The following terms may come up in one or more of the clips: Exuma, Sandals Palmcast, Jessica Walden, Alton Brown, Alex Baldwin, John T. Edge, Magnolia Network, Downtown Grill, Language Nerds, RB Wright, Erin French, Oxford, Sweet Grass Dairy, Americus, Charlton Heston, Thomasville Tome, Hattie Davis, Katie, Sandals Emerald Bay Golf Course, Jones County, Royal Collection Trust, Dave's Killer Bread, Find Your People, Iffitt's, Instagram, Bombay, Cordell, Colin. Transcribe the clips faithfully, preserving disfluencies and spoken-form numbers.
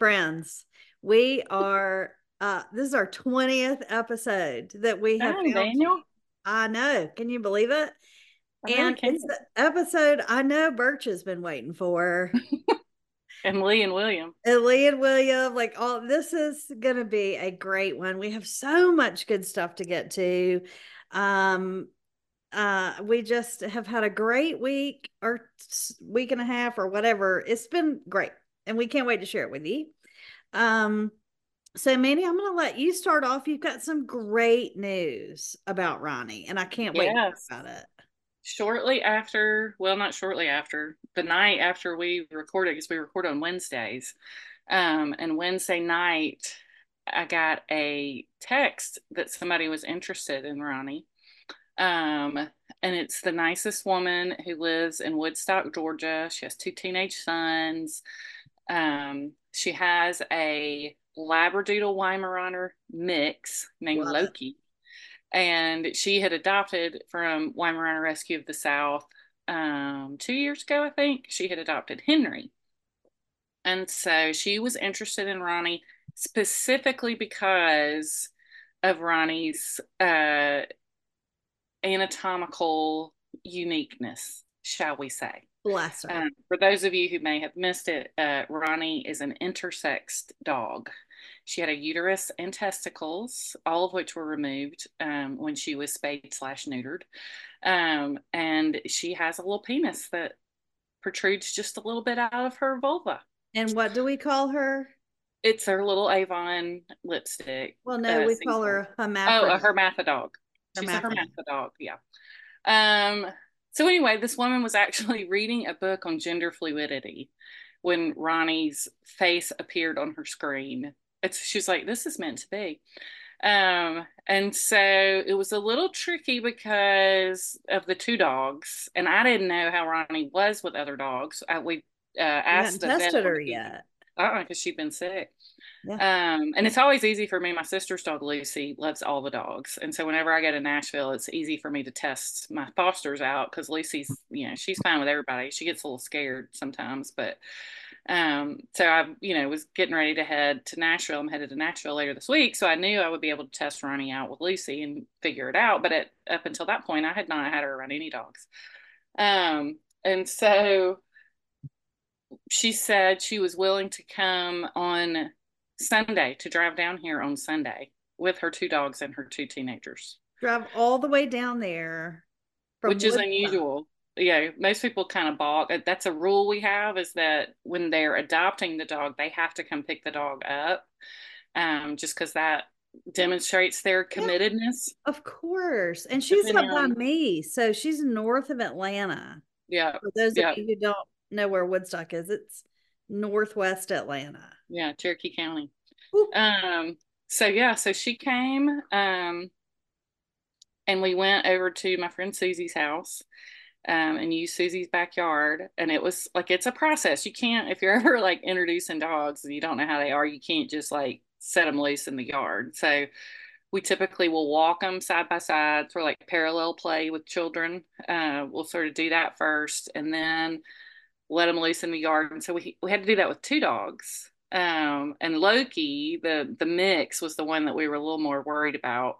friends. We are, uh, this is our twentieth episode that we have. Damn, Daniel. I know. Can you believe it? I and really it's the episode I know Birch has been waiting for. And Lee and William. And Lee and William. Like, all this is going to be a great one. We have so much good stuff to get to. Um, uh, we just have had a great week or week and a half or whatever. It's been great. And we can't wait to share it with you. Um, so Mandy, I'm going to let you start off. You've got some great news about Ronnie, and I can't wait yes. to talk about it. Shortly after, well, not shortly after, the night after we recorded, because we record on Wednesdays, um, and Wednesday night, I got a text that somebody was interested in Ronnie, um, and it's the nicest woman who lives in Woodstock, Georgia. She has two teenage sons. Um, she has a Labradoodle Weimaraner mix named wow. Loki. And she had adopted from Weimaraner Rescue of the South um, two years ago, I think. She had adopted Henry. And so she was interested in Ronnie specifically because of Ronnie's uh, anatomical uniqueness, shall we say. Bless her. Um, for those of you who may have missed it, uh, Ronnie is an intersexed dog. She had a uterus and testicles, all of which were removed um, when she was spayed slash neutered. Um, and she has a little penis that protrudes just a little bit out of her vulva. And what do we call her? It's her little Avon lipstick. Well, no, uh, we call her a hermaphrodite. Oh, a hermaphrodog. She's a hermaphrodog, yeah. Um, so anyway, this woman was actually reading a book on gender fluidity when Ronnie's face appeared on her screen. It's, she was like, this is meant to be. Um, and so it was a little tricky because of the two dogs. And I didn't know how Ronnie was with other dogs. I, we uh, asked. We haven't tested her yet. Uh-uh, because she'd been sick. Yeah. Um, and it's always easy for me. My sister's dog, Lucy, loves all the dogs. And so whenever I go to Nashville, it's easy for me to test my fosters out because Lucy's, you know, she's fine with everybody. She gets a little scared sometimes, but... Um, so I, you know, was getting ready to head to Nashville. I'm headed to Nashville later this week. So I knew I would be able to test Ronnie out with Lucy and figure it out. But at, up until that point, I had not had her around any dogs. Um, and so she said she was willing to come on Sunday, to drive down here on Sunday with her two dogs and her two teenagers. Drive all the way down there. From Which is unusual. Yeah, you know, most people kind of balk. That's a rule we have, is that when they're adopting the dog, they have to come pick the dog up, um, just because that demonstrates their committedness. Yeah, of course. And she's up by me, so she's north of Atlanta. Yeah. For those yeah. of you who don't know where Woodstock is, it's northwest Atlanta. Yeah, Cherokee County. Ooh. Um. So, yeah, so she came, um, and we went over to my friend Susie's house. Um, and use Susie's backyard. And it was like, it's a process. You can't, if you're ever like introducing dogs and you don't know how they are, you can't just like set them loose in the yard. So we typically will walk them side by side for like parallel play with children. Uh, we'll sort of do that first and then let them loose in the yard. And so we, we had to do that with two dogs. Um, and Loki, the, the mix, was the one that we were a little more worried about,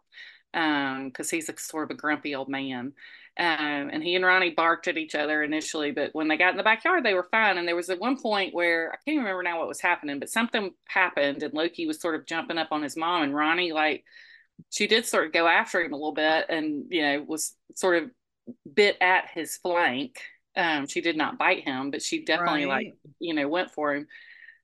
um, because he's a sort of a grumpy old man. Um, and he and Ronnie barked at each other initially, but when they got in the backyard, they were fine. And there was at one point where I can't even remember now what was happening, but something happened and Loki was sort of jumping up on his mom, and Ronnie, like, she did sort of go after him a little bit and, you know, was sort of bit at his flank. Um, she did not bite him, but she definitely right. like, you know, went for him.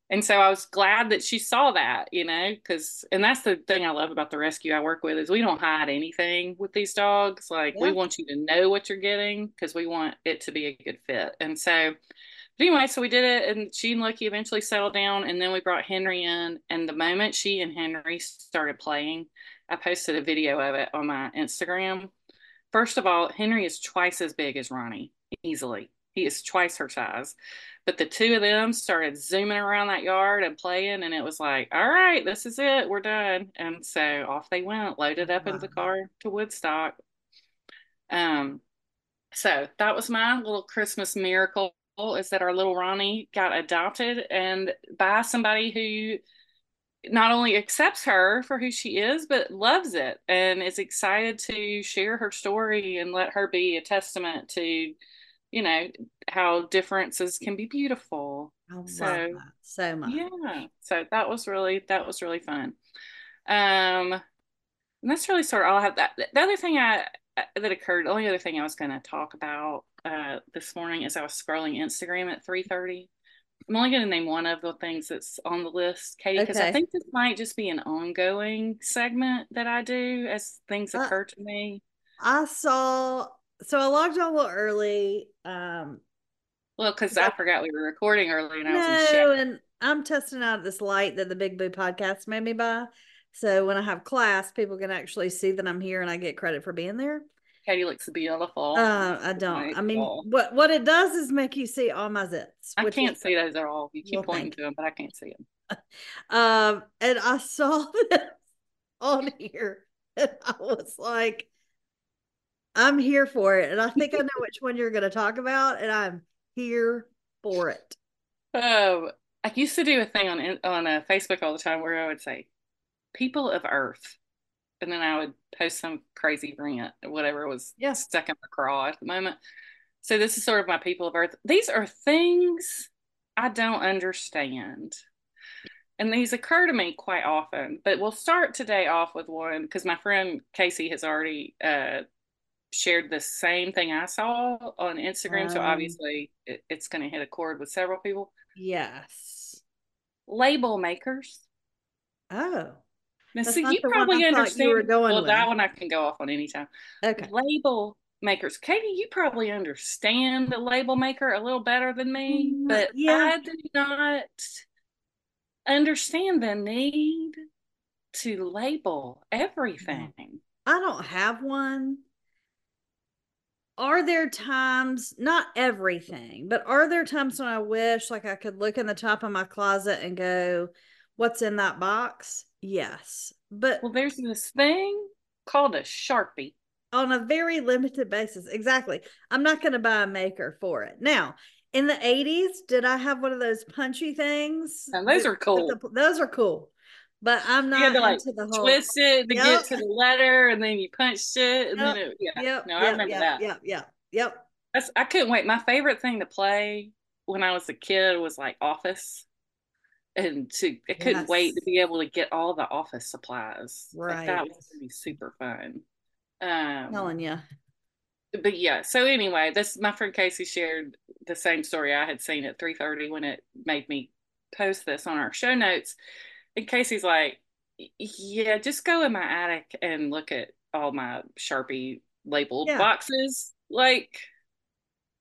And so I was glad that she saw that, you know, because, and that's the thing I love about the rescue I work with, is we don't hide anything with these dogs. Like, yeah. we want you to know what you're getting because we want it to be a good fit. And so, but anyway, so we did it, and she and Lucky eventually settled down, and then we brought Henry in. And the moment she and Henry started playing, I posted a video of it on my Instagram. First of all, Henry is twice as big as Ronnie, easily. He is twice her size. But the two of them started zooming around that yard and playing, and it was like, all right, this is it. We're done. And so off they went, loaded up wow. into the car to Woodstock. Um, so that was my little Christmas miracle is that our little Ronnie got adopted and by somebody who not only accepts her for who she is, but loves it and is excited to share her story and let her be a testament to, you know, how differences can be beautiful. I love so, that so much. Yeah. So that was really, that was really fun. Um, and that's really sort of all I have. That the other thing I that occurred, the only other thing I was going to talk about uh, this morning is I was scrolling Instagram at three thirty. I'm only going to name one of the things that's on the list, Katie, because okay. I think this might just be an ongoing segment that I do as things uh, occur to me. I saw, so I logged on a little early. Um, well, because I, I forgot we were recording early and I was in shit. And I'm testing out this light that the Big Boo podcast made me buy. So when I have class, people can actually see that I'm here and I get credit for being there. Katie looks beautiful. Uh, I don't. Beautiful. I mean, what what it does is make you see all my zits. I can't see those at all. You keep well, pointing to them, but I can't see them. Um, and I saw this on here. And I was like, I'm here for it. And I think I know which one you're going to talk about. And I'm here for it. Oh, I used to do a thing on, on uh, Facebook all the time where I would say, people of Earth, and then I would post some crazy rant, whatever was yeah. stuck in my craw at the moment. So this is sort of my people of Earth. These are things I don't understand, and these occur to me quite often. But we'll start today off with one because my friend Casey has already uh, shared the same thing I saw on Instagram. Um, so obviously it, it's going to hit a chord with several people. Yes, label makers. Oh. Now, that's see, you probably understand. You were going well, with. That one I can go off on anytime. Okay. Label makers. Katie, you probably understand the label maker a little better than me, but yeah. I do not understand the need to label everything. I don't have one. Are there times, not everything, but are there times when I wish like I could look in the top of my closet and go, what's in that box? Yes, but well, there's this thing called a Sharpie on a very limited basis. Exactly. I'm not going to buy a maker for it. Now, in the eighties, did I have one of those punchy things? And those are cool. The, those are cool, but I'm not to, like, into the whole twist it to yep. get to the letter, and then you punched it, and yep. then it, yeah. Yep. No, yep. I remember yep. that. Yep, yep, yep. That's, I couldn't wait. My favorite thing to play when I was a kid was like Office. And to, I couldn't yes. wait to be able to get all the office supplies. Right. Like, that was going to be super fun. Um, I'm telling you. But yeah, so anyway, this my friend Casey shared the same story I had seen at three thirty when it made me post this on our show notes. And Casey's like, yeah, just go in my attic and look at all my Sharpie labeled yeah. boxes. Like,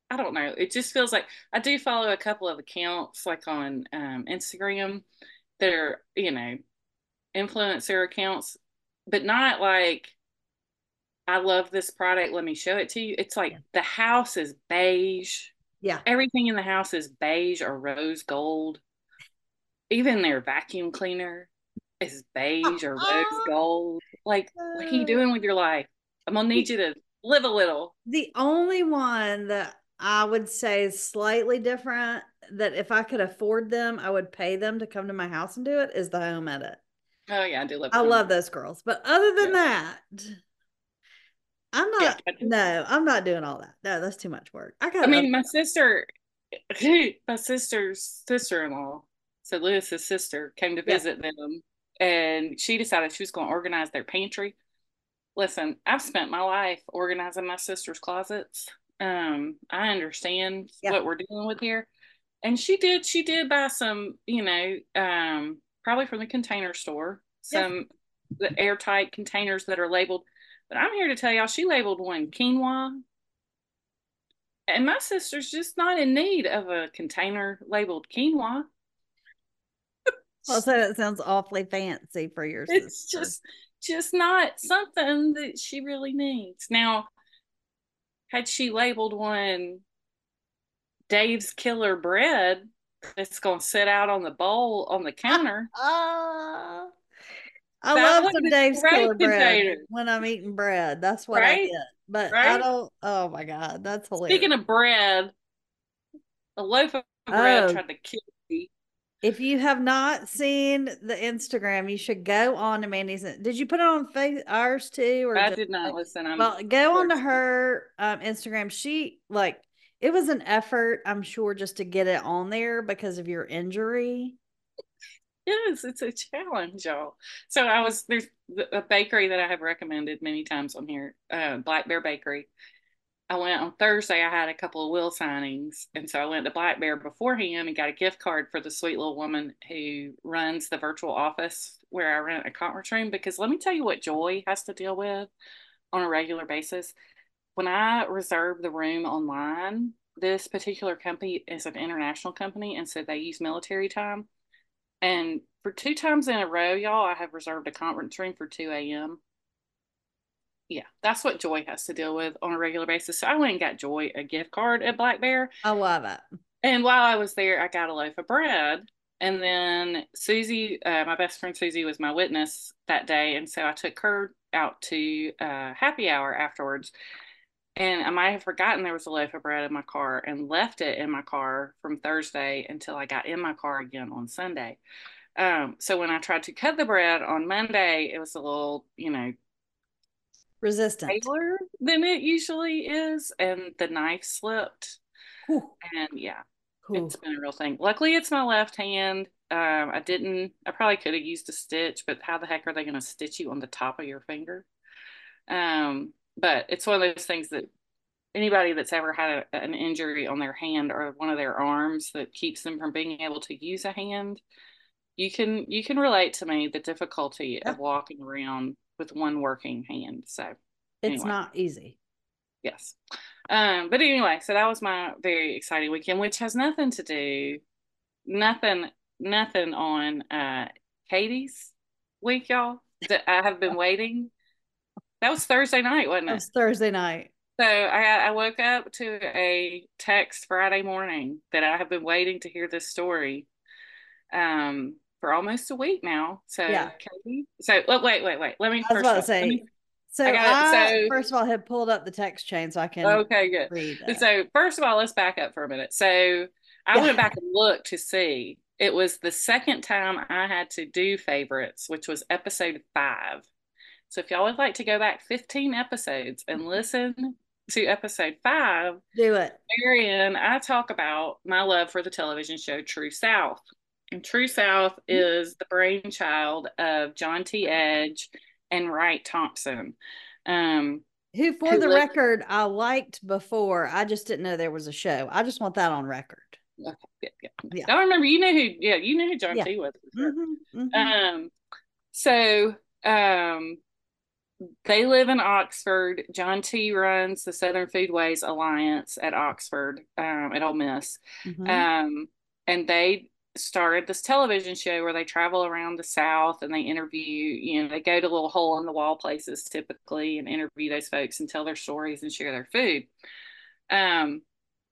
I don't know. It just feels like I do follow a couple of accounts like on um, Instagram that are, you know, influencer accounts, but not like, I love this product, let me show it to you. It's like yeah. the house is beige. Yeah. Everything in the house is beige or rose gold. Even their vacuum cleaner is beige or rose gold. Like, what are you doing with your life? I'm going to need you to live a little. The only one that I would say is slightly different, that if I could afford them, I would pay them to come to my house and do it, is the Home Edit. Oh yeah, I do love I them. Love those girls. But other than yeah. that, I'm not, yeah, no, I'm not doing all that. No, that's too much work. I got I mean, my that. sister, my sister's sister-in-law, so Lewis's sister, came to visit yeah. them, and she decided she was going to organize their pantry. Listen, I've spent my life organizing my sister's closets. um I understand yeah. what we're dealing with here, and she did she did buy some, you know, um probably from the container store, some yeah. the airtight containers that are labeled. But I'm here to tell y'all, she labeled one quinoa, and my sister's just not in need of a container labeled quinoa. Also, that sounds awfully fancy for your sister. It's just just not something that she really needs. Now, had she labeled one Dave's Killer Bread that's going to sit out on the bowl on the counter. Uh, I love some Dave's Killer Bread when I'm eating bread. That's what right? I get. But right? I don't, oh my God, that's hilarious. Speaking of bread, A loaf of bread oh. tried to kill me. If you have not seen the Instagram, you should go on to Mandy's. Did you put it on face, ours too? Or I just, did not like, listen. I'm well, go on to her um, Instagram. She, like, it was an effort, I'm sure, just to get it on there because of your injury. Yes, it's a challenge, y'all. So I was, there's a bakery that I have recommended many times on here, uh, Black Bear Bakery. I went on Thursday, I had a couple of will signings. And so I went to Black Bear beforehand and got a gift card for the sweet little woman who runs the virtual office where I rent a conference room. Because let me tell you what Joy has to deal with on a regular basis. When I reserve the room online, this particular company is an international company. And so they use military time. And for two times in a row, y'all, I have reserved a conference room for two a.m. Yeah, that's what Joy has to deal with on a regular basis. So I went and got Joy a gift card at Black Bear. I love it. And while I was there, I got a loaf of bread. And then Susie, uh, my best friend Susie was my witness that day. And so I took her out to uh, happy hour afterwards. And I might have forgotten there was a loaf of bread in my car and left it in my car from Thursday until I got in my car again on Sunday. Um, so when I tried to cut the bread on Monday, it was a little, you know, resistant paler than it usually is, and the knife slipped. Ooh. And yeah, Ooh. It's been a real thing. Luckily it's my left hand. um I didn't I probably could have used a stitch, but how the heck are they going to stitch you on the top of your finger? Um but it's one of those things that anybody that's ever had a, an injury on their hand or one of their arms that keeps them from being able to use a hand, you can you can relate to me the difficulty yeah. of walking around with one working hand. So anyway. It's not easy. Yes. Um, but anyway, so that was my very exciting weekend, which has nothing to do, nothing, nothing on uh, Katie's week, y'all. I have been waiting. That was Thursday night, wasn't it? It was Thursday night. So I, I woke up to a text Friday morning that I have been waiting to hear this story. Um, For almost a week now. So yeah. Katie, so oh, wait, wait, wait. Let me I was first about all, to say. Me, so I, got, I so, first of all had pulled up the text chain so I can. Okay, good. Read that. So first of all, let's back up for a minute. So I yeah. went back and looked to see. It was the second time I had to do favorites, which was episode five. So if y'all would like to go back fifteen episodes and listen to episode five, do it. Therein, I talk about my love for the television show True South. And True South is the brainchild of John T. Edge and Wright Thompson. Um, who, for who the lived- record, I liked before. I just didn't know there was a show. I just want that on record. Okay, yeah, yeah. Yeah. I remember, you know who, yeah, you know who John yeah. T. was. Mm-hmm, mm-hmm. Um, so um, they live in Oxford. John T. runs the Southern Foodways Alliance at Oxford, um, at Ole Miss. Mm-hmm. Um, and they started this television show where they travel around the South and they interview, you know, they go to little hole in the wall places typically and interview those folks and tell their stories and share their food. Um,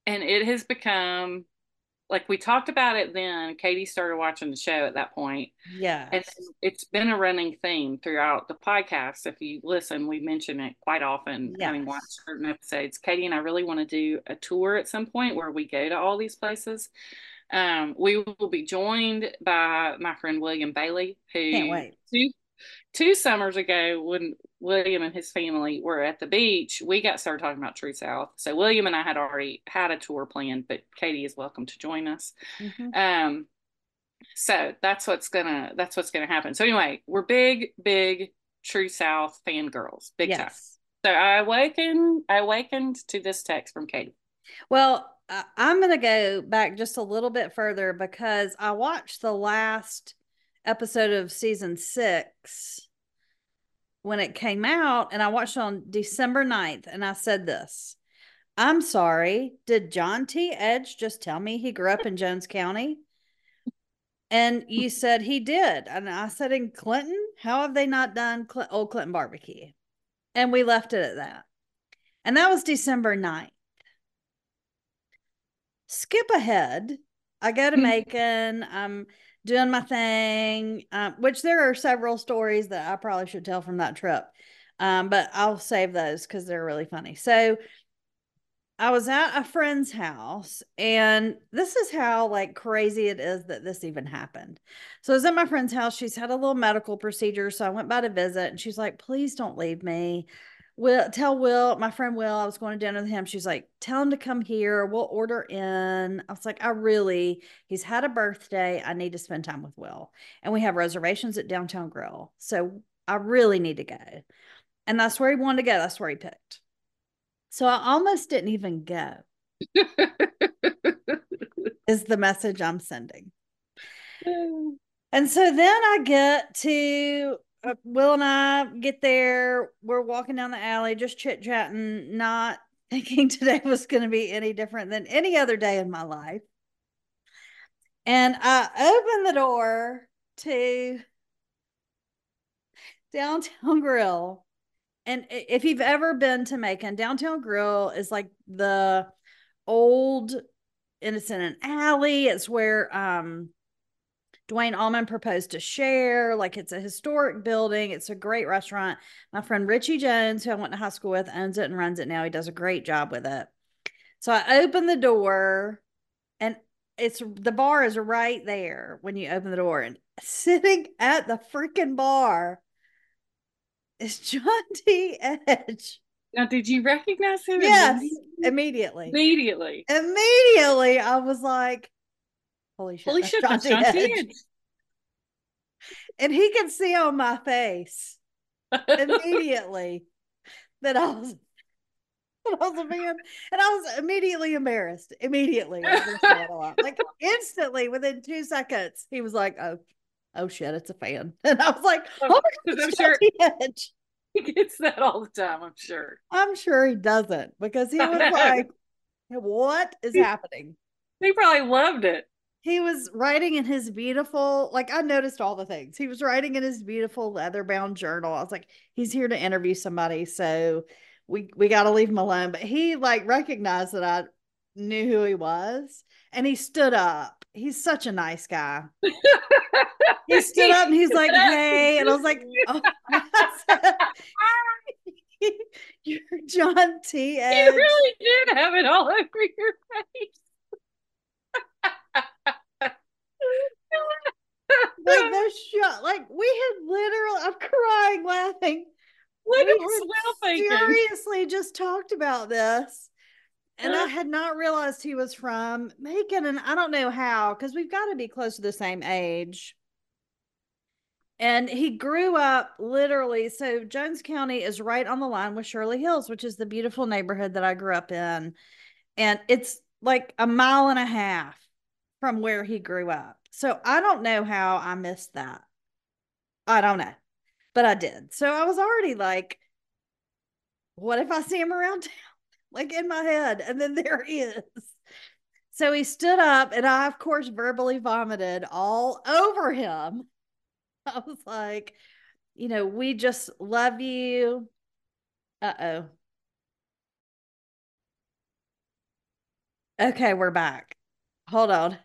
and it has become, like we talked about it then, Katie started watching the show at that point. Yeah. And it's been a running theme throughout the podcast. If you listen, we mention it quite often, yes. having watched certain episodes. Katie and I really want to do a tour at some point where we go to all these places. Um, we will be joined by my friend William Bailey, who two, two summers ago, when William and his family were at the beach, we got started talking about True South. So William and I had already had a tour planned, but Katie is welcome to join us. Mm-hmm. Um, so that's what's gonna that's what's gonna happen. So anyway, we're big, big True South fangirls, big yes. time. So I awakened, I awakened to this text from Katie. Well. I'm going to go back just a little bit further because I watched the last episode of season six when it came out, and I watched it on December ninth, and I said this, I'm sorry, did John T. Edge just tell me he grew up in Jones County? And you said he did. And I said, in Clinton, how have they not done Cl- old Clinton barbecue? And we left it at that. And that was December ninth. Skip ahead. I go to Macon. I'm doing my thing, um, which there are several stories that I probably should tell from that trip. Um, but I'll save those because they're really funny. So I was at a friend's house, and this is how like crazy it is that this even happened. So I was at my friend's house. She's had a little medical procedure. So I went by to visit, and she's like, please don't leave me. Will, tell Will, my friend Will, I was going to dinner with him. She's like, tell him to come here. We'll order in. I was like, I really, he's had a birthday. I need to spend time with Will. And we have reservations at Downtown Grill. So I really need to go. And that's where he wanted to go. That's where he picked. So I almost didn't even go, is the message I'm sending. And so then I get to, uh, Will and I get there. We're walking down the alley, just chit-chatting, not thinking today was going to be any different than any other day in my life. And I open the door to Downtown Grill. And if you've ever been to Macon, Downtown Grill is like the old, and it's in an alley. It's where um, Dwayne Allman proposed to Cher. Like, it's a historic building. It's a great restaurant. My friend Richie Jones, who I went to high school with, owns it and runs it now. He does a great job with it. So I open the door, and it's the bar is right there when you open the door. And sitting at the freaking bar, it's John T. Edge. Now, did you recognize him? Yes, immediately. Immediately. Immediately, I was like, holy shit, holy that's shit, John, that's T. John T. Edge. And he could see on my face immediately that I was, that I was a man. And I was immediately embarrassed. Immediately. I was gonna say that a lot. Like, instantly, within two seconds, he was like, oh, oh shit, it's a fan. And I was like, oh my God, I'm sure he gets that all the time, I'm sure. I'm sure he doesn't, because he was like, what is he, happening? He probably loved it. He was writing in his beautiful, like, I noticed all the things. He was writing in his beautiful leather-bound journal. I was like, he's here to interview somebody, so we, we got to leave him alone. But he, like, recognized that I knew who he was, and he stood up. He's such a nice guy. He stood up and he's like, hey. And I was like, oh. You're John T. Edge. You really did have it all over your face. Like, no shot. Like, we had literally, I'm crying laughing. What we had seriously just talked about this. And I had not realized he was from Macon, and I don't know how, because we've got to be close to the same age. And he grew up literally, so Jones County is right on the line with Shirley Hills, which is the beautiful neighborhood that I grew up in. And it's like a mile and a half from where he grew up. So I don't know how I missed that. I don't know, but I did. So I was already like, what if I see him around town? Like, in my head. And then there he is. So he stood up, and I, of course, verbally vomited all over him. I was like, you know, we just love you. Uh-oh. Okay, we're back. Hold on.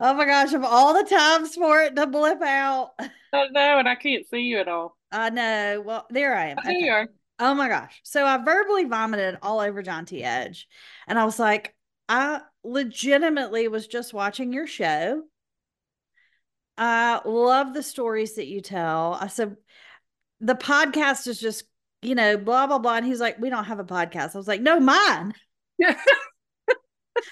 Oh, my gosh. Of all the times for it to blip out. Oh, no, and I can't see you at all. I know. Well, there I am. I see okay. you are. Oh my gosh. So I verbally vomited all over John T. Edge. And I was like, I legitimately was just watching your show. I love the stories that you tell. I said, the podcast is just, you know, blah, blah, blah. And he's like, we don't have a podcast. I was like, no, mine.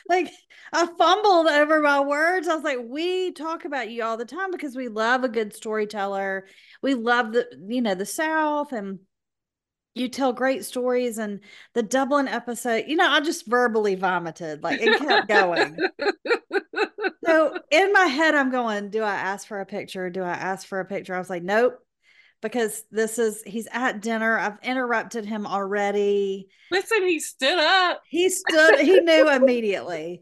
Like, I fumbled over my words. I was like, we talk about you all the time because we love a good storyteller. We love the, you know, the South, and you tell great stories, and the Dublin episode, you know, I just verbally vomited, like, it kept going. So in my head, I'm going, do I ask for a picture? Do I ask for a picture? I was like, nope, because this is, he's at dinner. I've interrupted him already. Listen, he stood up. He stood, he knew immediately.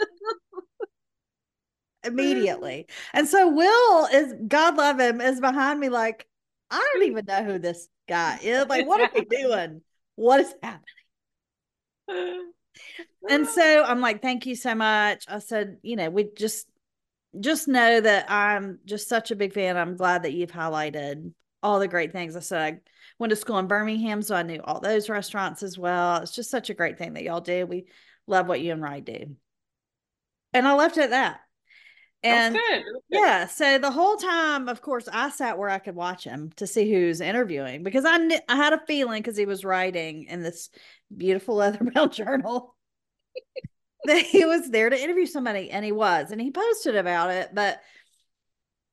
Immediately. And so Will is, God love him, is behind me like, I don't even know who this guy is. Like, what are we doing? What is happening? And so I'm like, thank you so much. I said, you know, we just, just know that I'm just such a big fan. I'm glad that you've highlighted all the great things. I said I went to school in Birmingham, so I knew all those restaurants as well. It's just such a great thing that y'all do. We love what you and Rye do. And I left it at that. And that's good. That's good. Yeah, so the whole time, of course, I sat where I could watch him to see who's interviewing, because I kn- I had a feeling, because he was writing in this beautiful leatherbound journal that he was there to interview somebody, and he was, and he posted about it. But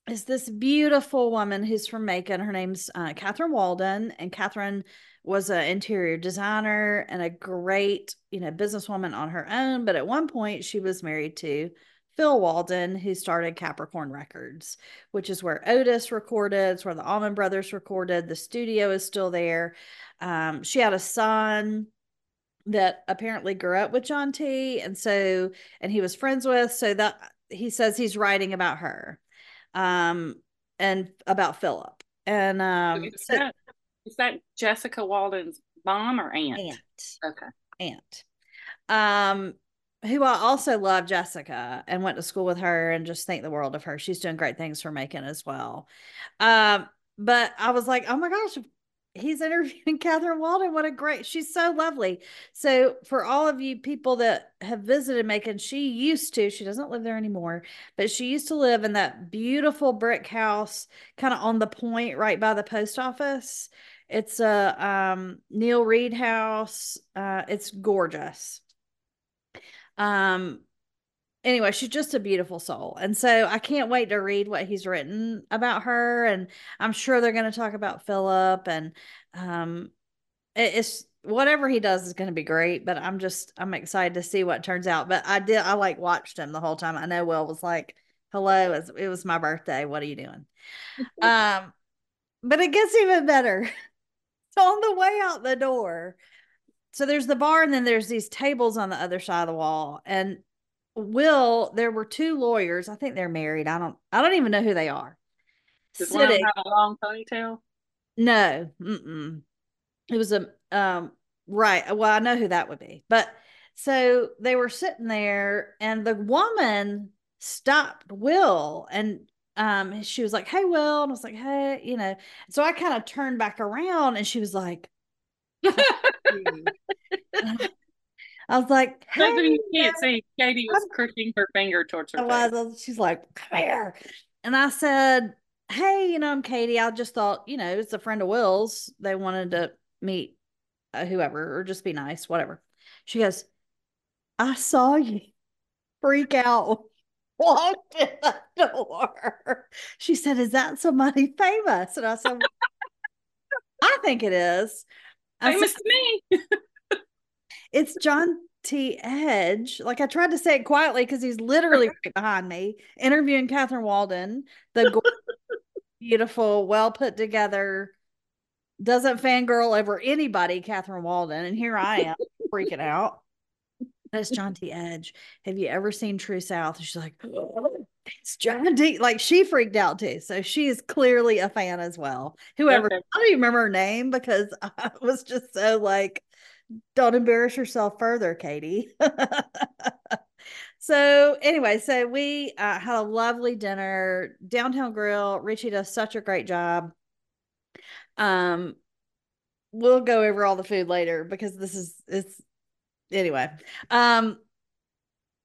it's this beautiful woman who's from Macon. Her name's uh, Catherine Walden, and Catherine was an interior designer and a great, you know, businesswoman on her own. But at one point, she was married to Phil Walden, who started Capricorn Records, which is where Otis recorded. It's where the Allman Brothers recorded. The studio is still there. Um, she had a son that apparently grew up with John T. And so, and he was friends with, so that he says he's writing about her, um, and about Philip. And, um, is, so, that, is that Jessica Walden's mom or aunt? Aunt. Okay. Aunt. Um, who I also love, Jessica, and went to school with her and just think the world of her. She's doing great things for Macon as well. Um, but I was like, oh my gosh, he's interviewing Catherine Walden. What a great, she's so lovely. So for all of you people that have visited Macon, she used to, she doesn't live there anymore, but she used to live in that beautiful brick house, kind of on the point right by the post office. It's a um, Neil Reed house. Uh, it's gorgeous. Um, anyway, she's just a beautiful soul. And so I can't wait to read what he's written about her. And I'm sure they're going to talk about Philip, and, um, it's whatever he does is going to be great, but I'm just, I'm excited to see what turns out. But I did, I like watched him the whole time. I know Will was like, hello, it was, it was my birthday. What are you doing? um, but it gets even better. So on the way out the door, so there's the bar, and then there's these tables on the other side of the wall. And Will, there were two lawyers. I think they're married. I don't, I don't even know who they are. Does one of them have a long ponytail? No. Mm-mm. It was a, um, right. Well, I know who that would be. But so they were sitting there, and the woman stopped Will, and um, she was like, hey, Will. And I was like, hey, you know, so I kind of turned back around, and she was like, I was like, hey, those of you can't see, Katie was crooking her finger towards her face. She's like, come here. And I said, hey, you know, I'm Katie. I just thought, you know, it's a friend of Will's. They wanted to meet uh, whoever, or just be nice, whatever. She goes, I saw you freak out. Walked in the door. She said, is that somebody famous? And I said, I think it is. Famous said, to me. It's John T. Edge. Like, I tried to say it quietly because he's literally right behind me interviewing Catherine Walden, the gorgeous, beautiful, well put together, doesn't fangirl over anybody, Catherine Walden. And here I am freaking out. That's John T. Edge. Have you ever seen True South? And she's like, oh, it's John T. Like, she freaked out too. So she is clearly a fan as well. Whoever, okay. I don't even remember her name because I was just so like, don't embarrass yourself further, Katie. So anyway, so we uh, had a lovely dinner, Downtown Grill. Richie does such a great job. Um, we'll go over all the food later because this is, it's, anyway, um,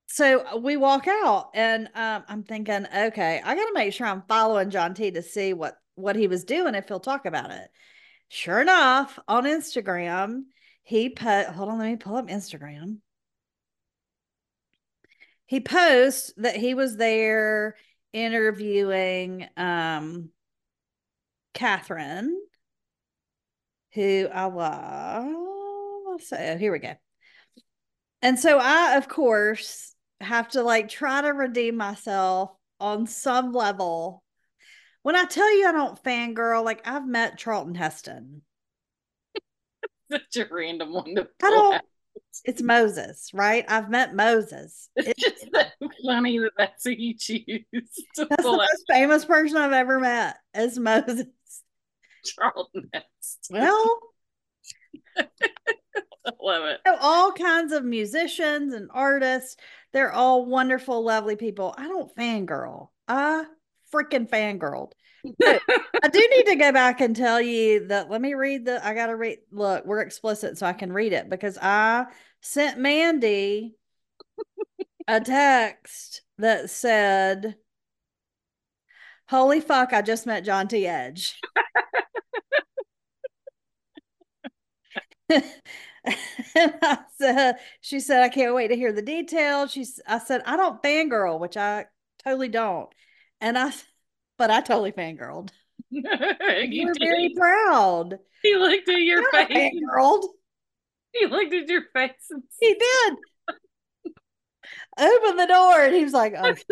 so we walk out, and um, I'm thinking, okay, I got to make sure I'm following John T to see what, what he was doing, if he'll talk about it. Sure enough, on Instagram, he put, po- hold on, let me pull up Instagram. He posts that he was there interviewing um, Catherine, who I love. So here we go. And so I, of course, have to like try to redeem myself on some level. When I tell you I don't fangirl, like I've met Charlton Heston. Such a random one to pull I don't, out. It's Moses, right? I've met Moses. It's, it's just so funny that that's who you choose. That's the out. most famous person I've ever met is Moses. Charlton Heston. Well. I love it. So all kinds of musicians and artists. They're all wonderful, lovely people. I don't fangirl. I freaking fangirled. But I do need to go back and tell you that, let me read the, I got to read, look, we're explicit so I can read it, because I sent Mandee a text that said, holy fuck, I just met John T. Edge. And I said, she said, I can't wait to hear the details. She's, I said, I don't fangirl, which I totally don't. And I, but I totally fangirled. you You're did. Very proud. He looked at your I face. Fangirled. He looked at your face. And he did. Open the door. And he was like, oh. That's,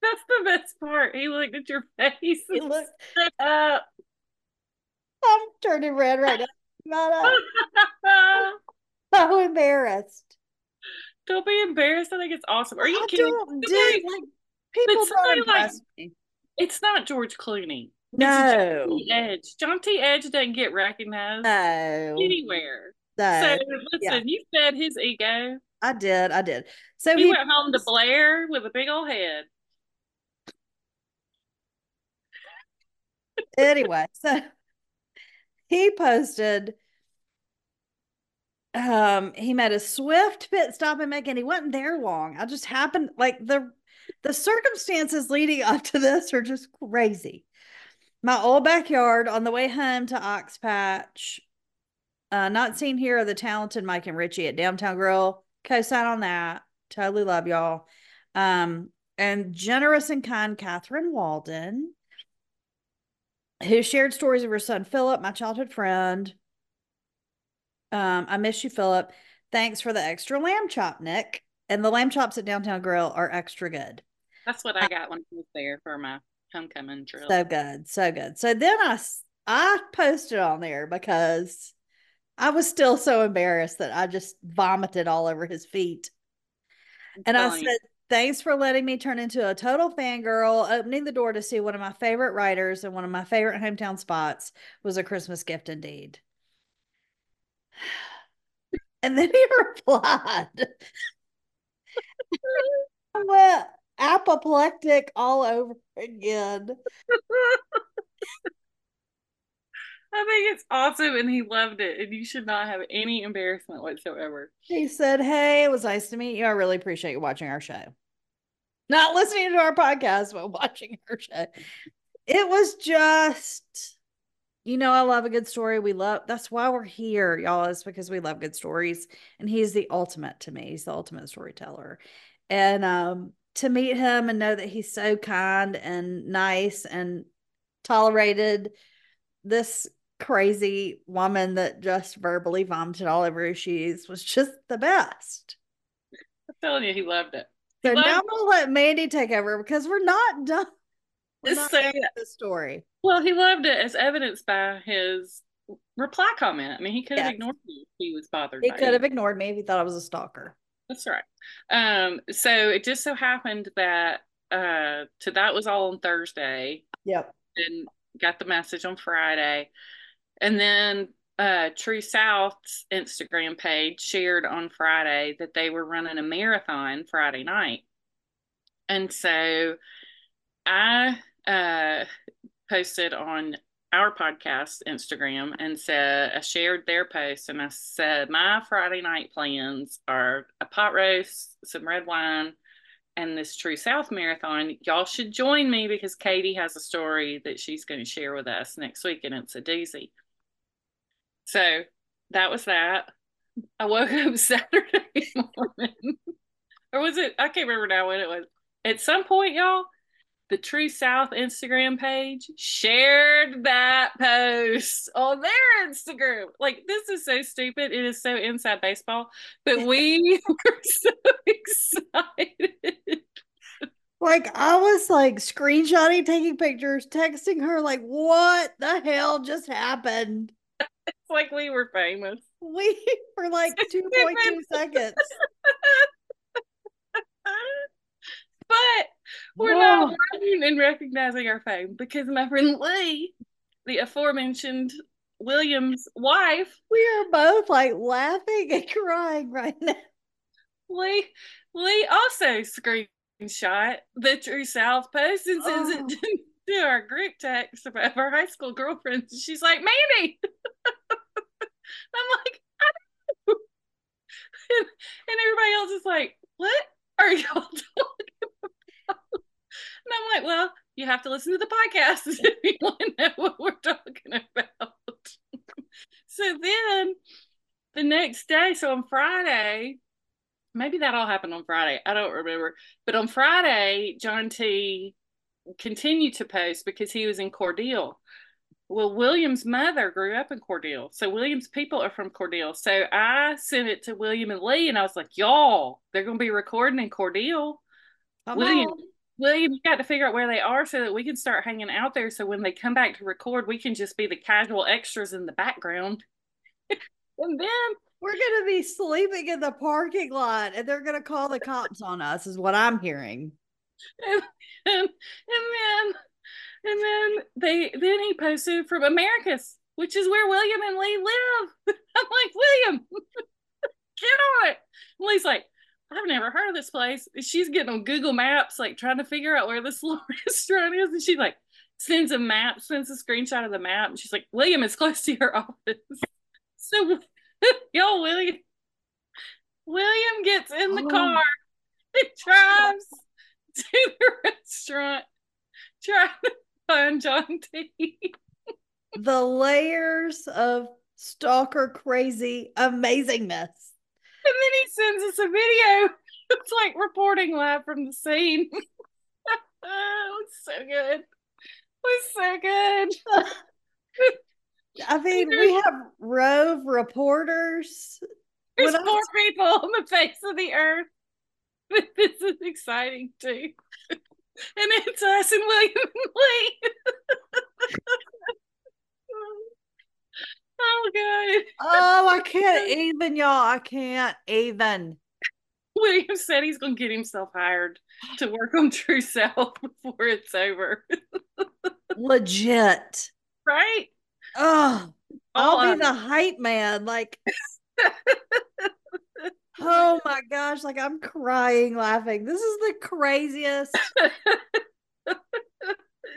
that's the best part. He looked at your face. He looked up. I'm turning red right now. Not so embarrassed. Don't be embarrassed. I think it's awesome. Are you I kidding? Don't do, like, people don't like, me. It's not George Clooney. No, it's John T. Edge. John T. Edge doesn't get recognized no. anywhere. No. So listen, yeah. you fed his ego. I did. I did. So he, he went home to Blair with a big old head. Anyway, so. He posted, um, he made a swift pit stop in Macon. He wasn't there long. I just happened, like, the the circumstances leading up to this are just crazy. My old backyard on the way home to Oxpatch. Uh, not seen here are the talented Mike and Richie at Downtown Grill. Co-sign on that. Totally love y'all. Um, and generous and kind Catherine Walden, who shared stories of her son, Philip, my childhood friend. Um, I miss you, Philip. Thanks for the extra lamb chop, Nick. And the lamb chops at Downtown Grill are extra good. That's what I got I, when I was there for my homecoming drill. So good. So good. So then I, I posted on there because I was still so embarrassed that I just vomited all over his feet. That's and funny. I said, thanks for letting me turn into a total fangirl. Opening the door to see one of my favorite writers and one of my favorite hometown spots was a Christmas gift indeed. And then he replied. I went apoplectic all over again. I think it's awesome, and he loved it, and you should not have any embarrassment whatsoever. He said, hey, it was nice to meet you. I really appreciate you watching our show. Not listening to our podcast, but watching our show. It was just, you know, I love a good story. We love, that's why we're here, y'all, is because we love good stories, and he's the ultimate to me. He's the ultimate storyteller. And um, to meet him and know that he's so kind and nice and tolerated this crazy woman that just verbally vomited all over his shoes was just the best. I'm telling you, he loved it. He so loved now I'm gonna let Mandee take over because we're not done. We're not so, done with the story. Well, he loved it, as evidenced by his reply comment. I mean, he could have yes. ignored me if he was bothered. He by could it. have ignored me if he thought I was a stalker. That's right. Um, so it just so happened that uh to that was all on Thursday. Yep. And got the message on Friday. And then uh, True South's Instagram page shared on Friday that they were running a marathon Friday night. And so I uh, posted on our podcast Instagram and said, I shared their post and I said, my Friday night plans are a pot roast, some red wine, and this True South Marathon. Y'all should join me because Katie has a story that she's going to share with us next week, and it's a doozy. So that was that. I woke up Saturday morning. Or was it? I can't remember now when it was. At some point, y'all, the True South Instagram page shared that post on their Instagram. Like, this is so stupid. It is so inside baseball. But we were so excited. Like, I was, like, screenshotting, taking pictures, texting her, like, what the hell just happened? It's like we were famous. We were, like, two point two seconds. But we're Whoa. not running and recognizing our fame because my friend Lee, the aforementioned William's wife. We are both like laughing and crying right now. Lee, Lee also screenshotted screenshot the True South post and sends oh. it to, to our group text about our high school girlfriends. She's like, Mandy. I'm like, I don't know. And, and everybody else is like, what are y'all talking about? And I'm like, well, you have to listen to the podcast if you want to know what we're talking about. So then the next day, so on Friday, maybe that all happened on Friday, I don't remember. But on Friday, John T. continued to post because he was in Cordell. Well, William's mother grew up in Cordell. So William's people are from Cordell. So I sent it to William and Lee, and I was like, y'all, they're going to be recording in Cordell. Come William, on. William, you got to figure out where they are so that we can start hanging out there. So when they come back to record, we can just be the casual extras in the background. And then we're going to be sleeping in the parking lot, and they're going to call the cops on us is what I'm hearing. And, and, and then... And then they then he posted from Americus, which is where William and Lee live. I'm like, William, get on it. And Lee's like, I've never heard of this place. And she's getting on Google Maps, like trying to figure out where this little restaurant is. And she like sends a map, sends a screenshot of the map. And she's like, William is close to your office. So yo, William. William gets in the oh. car and drives oh. to the restaurant, trying to find John T. The layers of stalker crazy amazingness. And then he sends us a video. It's like reporting live from the scene. Oh, it's so good. It's so good. I mean, we have rove reporters. There's when more I- people on the face of the earth. This is exciting too. And it's us and William and Lee. Oh, God. Oh, I can't even, y'all. I can't even. William said he's going to get himself hired to work on True South before it's over. Legit. Right? Oh, I'll All be the hype man. Like, oh my gosh, like I'm crying laughing. This is the craziest,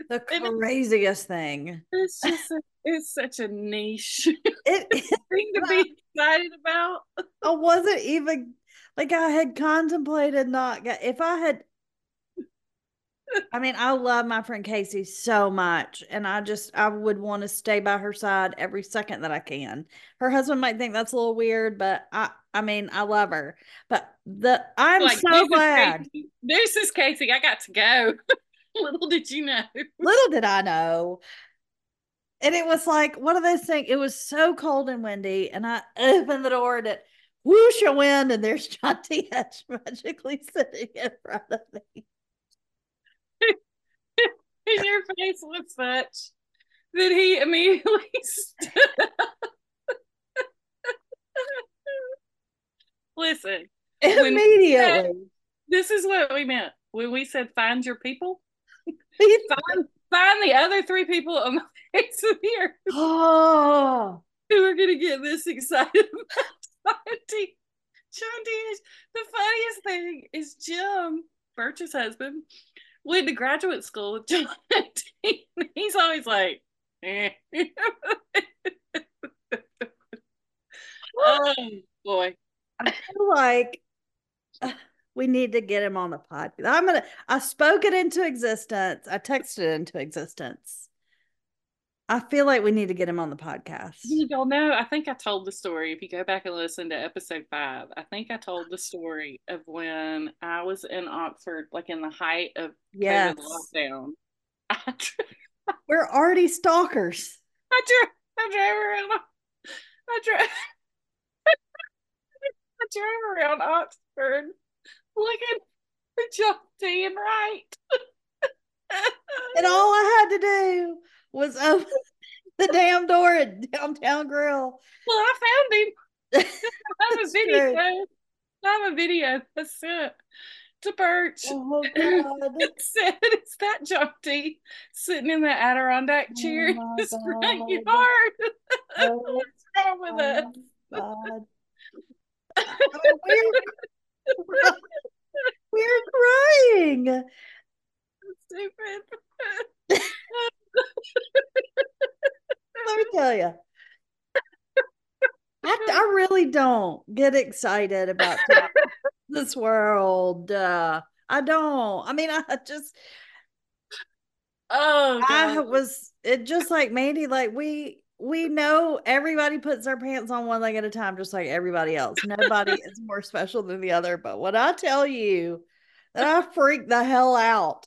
the craziest thing. It's just, a, it's such a niche it, it, thing to be excited about. I wasn't even, like I had contemplated not, if I had, I mean, I love my friend Casey so much, and I just, I would want to stay by her side every second that I can. Her husband might think that's a little weird, but I, I mean, I love her, but the I'm like, so glad. This is Casey. I got to go. Little did you know. Little did I know. And it was like one of those things. It was so cold and windy, and I opened the door and it whoosh a wind, and there's John T. Edge magically sitting in front of me. And your face was such that he immediately stood up. Listen, immediately. Said, this is what we meant when we said find your people. find, find the other three people on the face of the earth oh. who are going to get this excited about John T. John T. Is, the funniest thing is Jim, Birch's husband, went to graduate school with John T. He's always like, eh. Oh, boy. I feel like uh, we need to get him on the podcast. I'm gonna. I spoke it into existence. I texted it into existence. I feel like we need to get him on the podcast. Y'all know, I think I told the story. If you go back and listen to episode five, I think I told the story of when I was in Oxford, like in the height of yes. COVID lockdown. Dro- We're already stalkers. I drove. I drove around. I drove. I drove around Oxford looking for John T. and Wright. And all I had to do was open the damn door at Downtown Grill. Well, I found him. I have a video. True. I have a video I sent to Birch. Oh, God. It said it's that John T. sitting in the Adirondack oh, chair in his front yard. What's wrong with us? God. Oh, we're, We're crying. Stupid. Let me tell you, I, I really don't get excited about this world. Uh, I don't. I mean, I just. Oh, God. I was it just like Mandy. Like we we know everybody puts their pants on one leg at a time, just like everybody else. Nobody is more special than the other. But when I tell you that I freaked the hell out.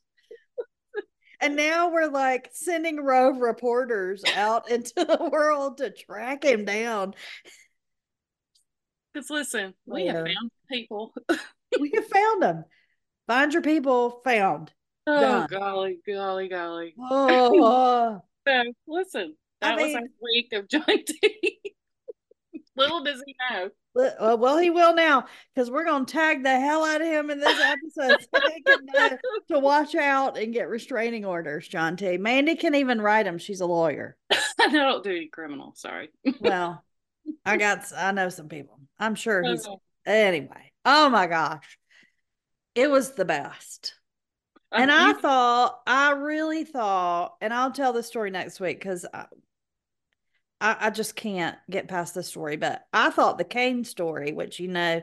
And now we're like sending rogue reporters out into the world to track him down. Because listen, we yeah. have found people. We have found them. Find your people. Found. Oh, done. golly, golly, golly. Oh, so, listen, that I mean, was our week of John T. Little does he know. Well, well he will now, because we're going to tag the hell out of him in this episode so they can know to watch out and get restraining orders, John T. Mandy can even write him. She's a lawyer. I don't do any criminal. Sorry. Well, I got, I know some people. I'm sure he's, okay. Anyway. Oh my gosh. It was the best. Um, and I thought, I really thought, and I'll tell the story next week because I, I just can't get past the story, but I thought the cane story, which, you know,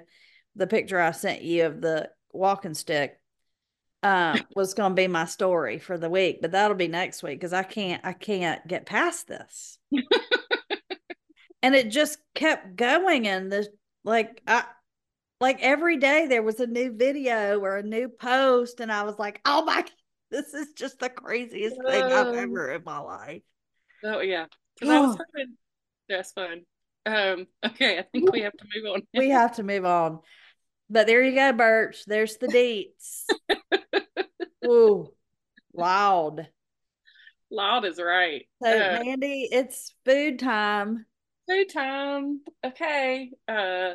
the picture I sent you of the walking stick uh, was going to be my story for the week, but that'll be next week. Cause I can't, I can't get past this. And it just kept going. And the, like, I, like every day there was a new video or a new post. And I was like, oh my, this is just the craziest um, thing I've ever in my life. Oh yeah. I was hoping, that's fun. Um, okay, I think we have to move on. We have to move on. But there you go, Birch. There's the deets. Ooh, loud. Loud is right. So, uh, Mandy, it's food time. Food time. Okay. Uh,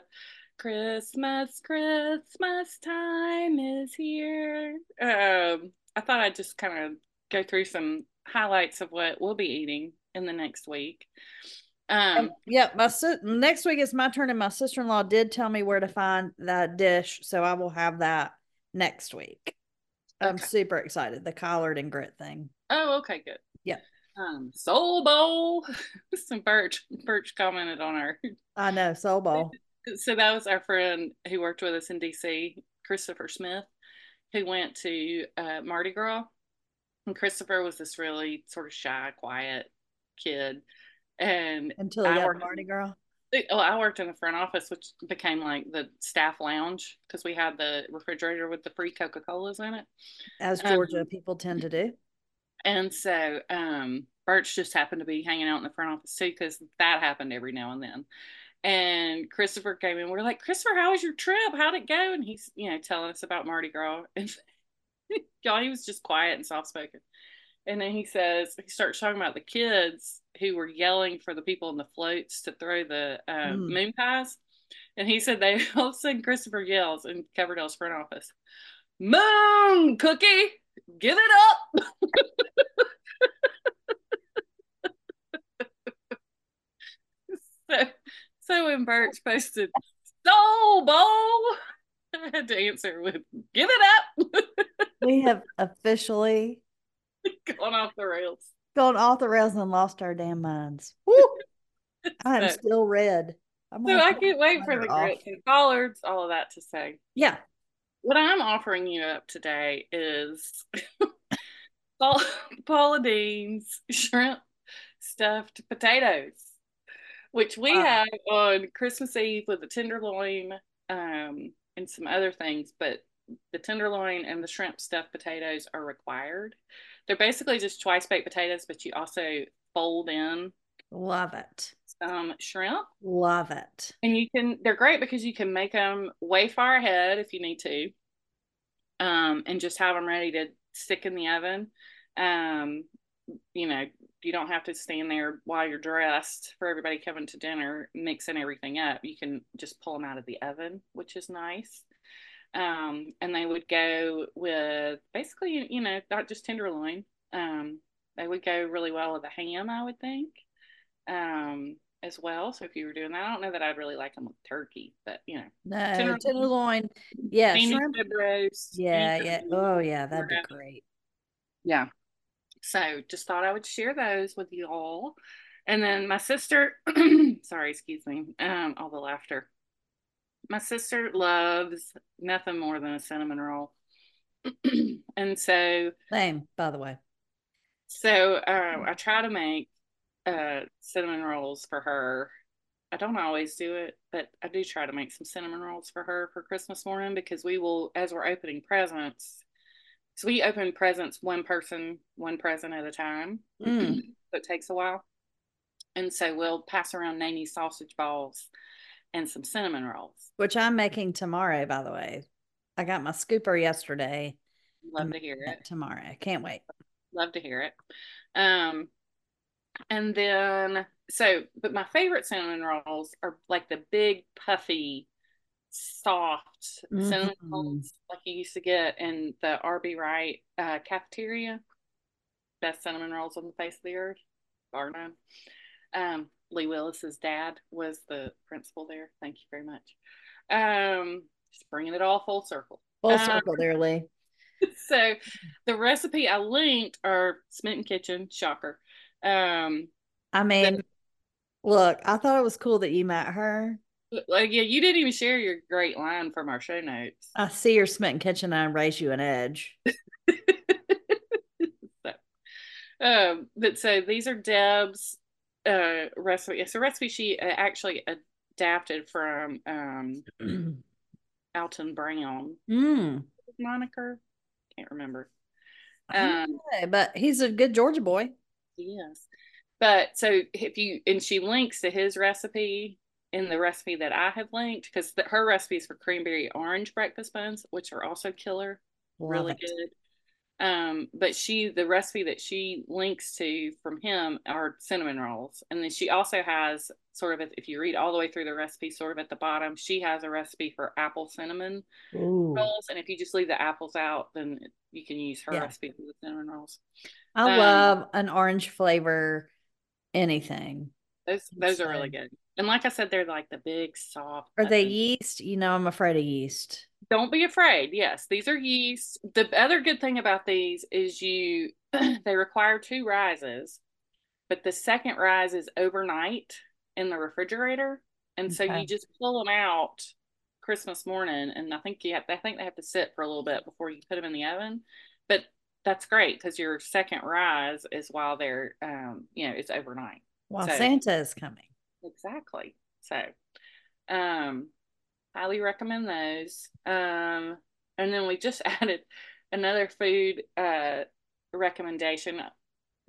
Christmas, Christmas time is here. Um, I thought I'd just kind of go through some highlights of what we'll be eating in the next week. Um, yeah, my si- next week is my turn, and my sister-in-law did tell me where to find that dish, so I will have that next week. Okay. I'm super excited. The collard and grit thing. Oh, okay, good. Yeah. Um, soul bowl. Some Birch. Birch commented on our. I know, soul bowl. So that was our friend who worked with us in D C, Christopher Smith, who went to uh, Mardi Gras, and Christopher was this really sort of shy, quiet kid, and until you I got worked, Mardi Gras. Oh, I worked in the front office, which became like the staff lounge because we had the refrigerator with the free Coca-Colas in it, as Georgia um, people tend to do. And so, um, Birch just happened to be hanging out in the front office too, because that happened every now and then. And Christopher came in. We're like, Christopher, how was your trip? How'd it go? And he's, you know, telling us about Mardi Gras. And y'all, he was just quiet and soft spoken. And then he says, he starts talking about the kids who were yelling for the people in the floats to throw the um, mm. moon pies. And he said, they all of a sudden Christopher yells in Coverdale's front office, "Moon cookie, give it up." so, so when Birch posted Soul Bowl, I had to answer with, "Give it up." We have officially gone off the rails. Gone off the rails and lost our damn minds. Woo! I am so, still red. I'm so I can't wait for the grits and collards, all of that to say. Yeah. What I'm offering you up today is Paula Dean's shrimp stuffed potatoes, which we wow. had on Christmas Eve with the tenderloin um, and some other things, but the tenderloin and the shrimp stuffed potatoes are required. They're basically just twice baked potatoes, but you also fold in. Love it. Some shrimp. Love it. And you can, they're great because you can make them way far ahead if you need to. Um, and just have them ready to stick in the oven. Um, you know, you don't have to stand there while you're dressed for everybody coming to dinner, mixing everything up. You can just pull them out of the oven, which is nice. Um, and they would go with basically, you know, not just tenderloin. Um, they would go really well with a ham, I would think. Um, as well. So if you were doing that, I don't know that I'd really like them with turkey, but you know, no, tenderloin, tenderloin. yeah, shrimp roast, yeah, yeah, oh yeah, that'd be great. Yeah, so just thought I would share those with you all. And then my sister, sorry, excuse me, um, all the laughter. My sister loves nothing more than a cinnamon roll, and so same, by the way. So uh, I try to make uh cinnamon rolls for her. I don't always do it, but I do try to make some cinnamon rolls for her for Christmas morning, because we will, as we're opening presents, so we open presents one person, one present at a time. Mm. So it takes a while. And so we'll pass around Nanny sausage balls and some cinnamon rolls. Which I'm making tomorrow, by the way. I got my scooper yesterday. Love I'm to hear it. Tomorrow. I can't wait. Love to hear it. Um, and then, so, but my favorite cinnamon rolls are like the big, puffy, soft mm-hmm. cinnamon rolls like you used to get in the R B Wright uh, cafeteria. Best cinnamon rolls on the face of the earth, bar none. Um, Lee Willis's dad was the principal there. Thank you very much. Um, just bringing it all full circle. Full circle um, there, Lee. So the recipe I linked are Smitten Kitchen, shocker. Um, I mean, the, look, I thought it was cool that you met her. Like, yeah, you didn't even share your great line from our show notes. I see your Smitten Kitchen, I raise you an edge. so, um, but so these are Deb's uh, recipe. It's a recipe she uh, actually adapted from um, Alton Brown. Mm. Moniker. Can't remember, um, know, but he's a good Georgia boy. Yes, but so if you and she links to his recipe in the recipe that I have linked, because her recipes for cranberry orange breakfast buns, which are also killer, Love really it. good. Um, but she the recipe that she links to from him are cinnamon rolls, and then she also has sort of if you read all the way through the recipe, sort of at the bottom, she has a recipe for apple cinnamon Ooh. rolls. And if you just leave the apples out, then you can use her yeah. recipe for the cinnamon rolls. I um, love an orange flavor, anything. Those those are really good. And like I said, they're like the big soft. Are they yeast? You know, I'm afraid of yeast. Don't be afraid. Yes, these are yeast. The other good thing about these is you they require two rises, but the second rise is overnight in the refrigerator, and okay. so you just pull them out Christmas morning, and I think you have, I think they have to sit for a little bit before you put them in the oven, but that's great because your second rise is while they're um you know it's overnight while so, Santa is coming. Exactly. So um highly recommend those. Um and then we just added another food uh recommendation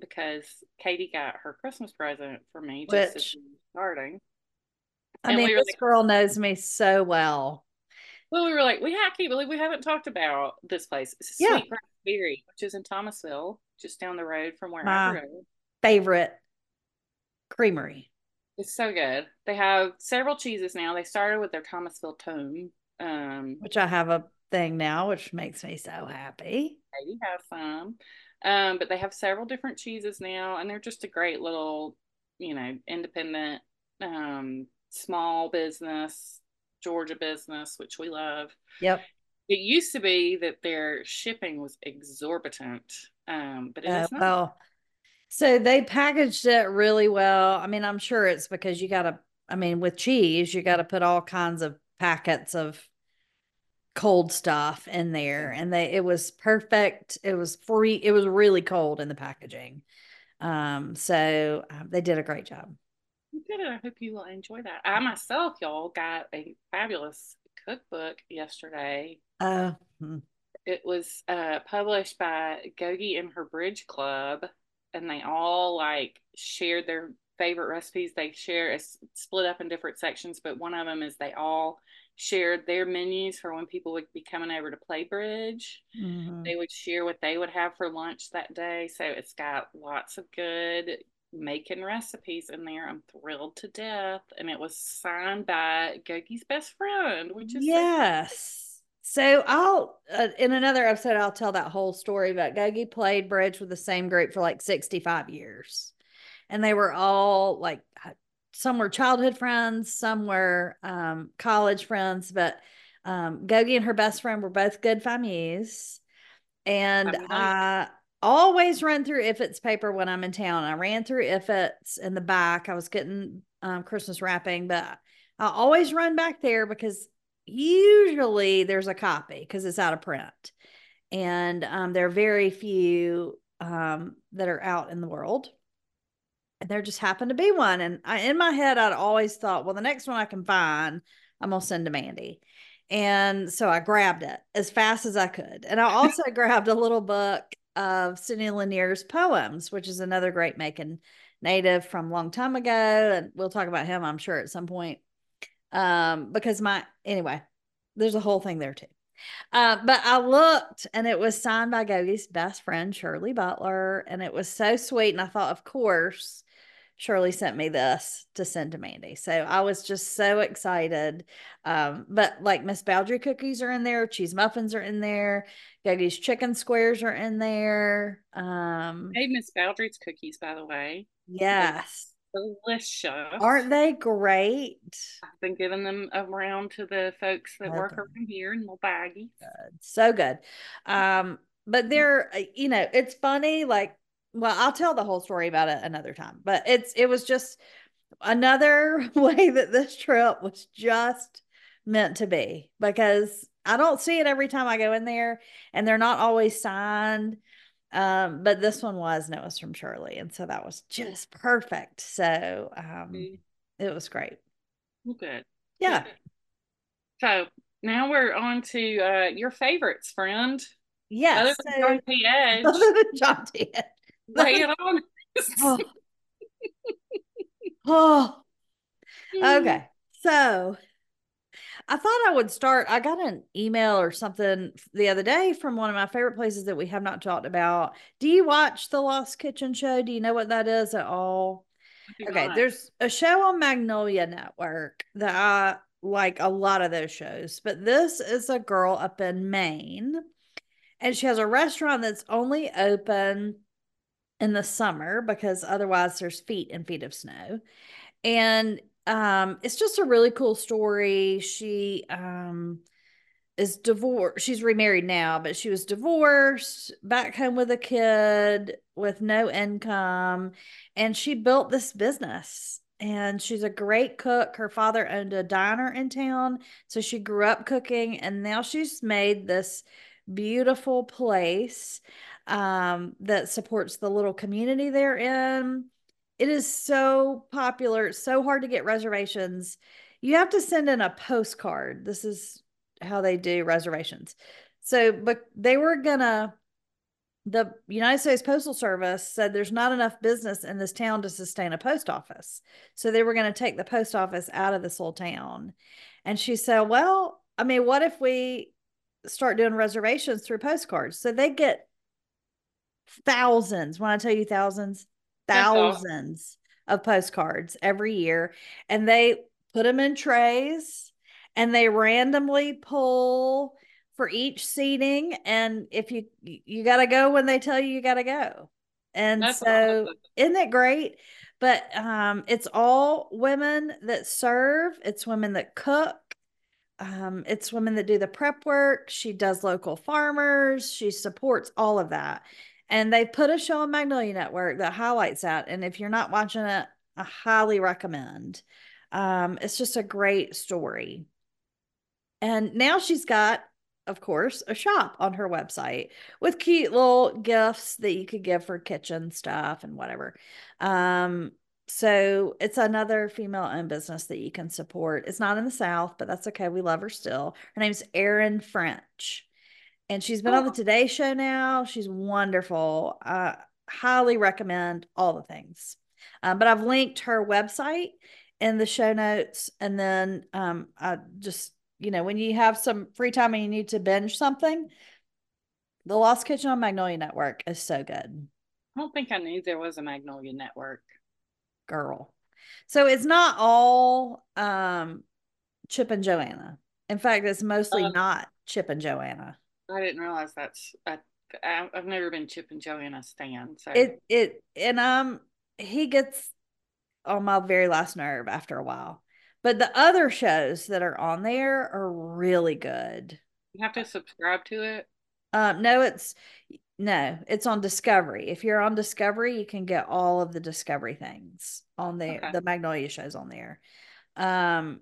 because Katie got her Christmas present for me just Which, as she was starting. I and mean, we this like, girl knows me so well. Well, we were like, we I can't believe we haven't talked about this place. It's yeah. Sweet Grass Berry, which is in Thomasville, just down the road from where My I grew. Favorite creamery. It's so good. They have several cheeses now. They started with their Thomasville Tome, um, which I have a thing now, which makes me so happy. Katie has some. Um, but they have several different cheeses now, and they're just a great little, you know, independent, um, small business, Georgia business, which we love. Yep. It used to be that their shipping was exorbitant, um, but it uh, is not. Well, so they packaged it really well. I mean, I'm sure it's because you got to, I mean, with cheese, you got to put all kinds of packets of cold stuff in there, and they it was perfect. It was free. It was really cold in the packaging, um so um, they did a great job. Good. I hope you will enjoy that. I myself, y'all, got a fabulous cookbook yesterday. Uh, it was uh published by Gogi and her Bridge Club, and they all like shared their favorite recipes. They share it's split up in different sections, but one of them is they all shared their menus for when people would be coming over to play bridge. Mm-hmm. They would share what they would have for lunch that day. So it's got lots of good Macon recipes in there. I'm thrilled to death. And it was signed by Gogi's best friend, which is yes. So, so I'll uh, in another episode I'll tell that whole story. But Gogi played bridge with the same group for like sixty-five years, and they were all like some were childhood friends, some were um, college friends, but um, Gogi and her best friend were both good families. And I, mean, I always run through Iffitt's paper when I'm in town. I ran through Iffitt's in the back. I was getting um, Christmas wrapping, but I always run back there because usually there's a copy because it's out of print. And um, there are very few um, that are out in the world. And there just happened to be one. And I, in my head, I'd always thought, well, the next one I can find, I'm going to send to Mandee. And so I grabbed it as fast as I could. And I also grabbed a little book of Sidney Lanier's poems, which is another great Macon native from a long time ago. And we'll talk about him, I'm sure, at some point. Um, because my, anyway, there's a whole thing there too. Uh, but I looked and it was signed by Gogi's best friend, Shirley Butler. And it was so sweet. And I thought, of course, Shirley sent me this to send to Mandee. So I was just so excited. Um, but like Miss Baldry cookies are in there. Cheese muffins are in there. Gogi's chicken squares are in there. Um, hey, Miss Baldry's cookies, by the way. Yes. Delicious. Aren't they great? I've been giving them around to the folks that okay. work around here in little baggies. Good. So good. Um, but they're, you know, it's funny, like, well, I'll tell the whole story about it another time, but it's, it was just another way that this trip was just meant to be, because I don't see it every time I go in there, and they're not always signed. Um, but this one was, and it was from Shirley. And so that was just perfect. So, um, mm-hmm. it was great. Well, good. Yeah. Good. So now we're on to, uh, your favorites, friend. Yes. Other than so, John T. Edge. Other than John T. Edge. Lay it on. Oh. Oh. Okay. So I thought I would start. I got an email or something the other day from one of my favorite places that we have not talked about. Do you watch The Lost Kitchen show? Do you know what that is at all? Okay. Not. There's a show on Magnolia Network that I like a lot of those shows, but this is a girl up in Maine, and she has a restaurant that's only open in the summer because otherwise there's feet and feet of snow. And Um, it's just a really cool story. She, um, is divorced. She's remarried now, but she was divorced, back home with a kid with no income. And she built this business, and she's a great cook. Her father owned a diner in town, so she grew up cooking, and now she's made this beautiful place, um, that supports the little community they're in. It is so popular. It's so hard to get reservations. You have to send in a postcard. This is how they do reservations. So, but they were gonna, the United States Postal Service said there's not enough business in this town to sustain a post office. So they were going to take the post office out of this little town. And she said, well, I mean, what if we start doing reservations through postcards? So they get thousands. When I tell you thousands, thousands of postcards every year, and they put them in trays, and they randomly pull for each seating, and if you you gotta go when they tell you you gotta go. And that's so awesome. Isn't it great? But um it's all women that serve, it's women that cook, um it's women that do the prep work. She does local farmers, she supports all of that. And they put a show on Magnolia Network that highlights that. And if you're not watching it, I highly recommend. Um, it's just a great story. And now she's got, of course, a shop on her website with cute little gifts that you could give for kitchen stuff and whatever. Um, so it's another female-owned business that you can support. It's not in the South, but that's okay. We love her still. Her name's Erin French. And she's been oh. on the Today Show now. She's wonderful. I highly recommend all the things. Um, but I've linked her website in the show notes. And then um, I just, you know, when you have some free time and you need to binge something, The Lost Kitchen on Magnolia Network is so good. I don't think I knew there was a Magnolia Network. Girl. So it's not all um, Chip and Joanna. In fact, it's mostly uh, not Chip and Joanna. I didn't realize that's, I, I've never been Chip and Joanna stan. So it, it, and, um, he gets on my very last nerve after a while. But the other shows that are on there are really good. You have to subscribe to it? Um, no, it's no, it's on Discovery. If you're on Discovery, you can get all of the Discovery things on there. Okay. The Magnolia show's on there. Um,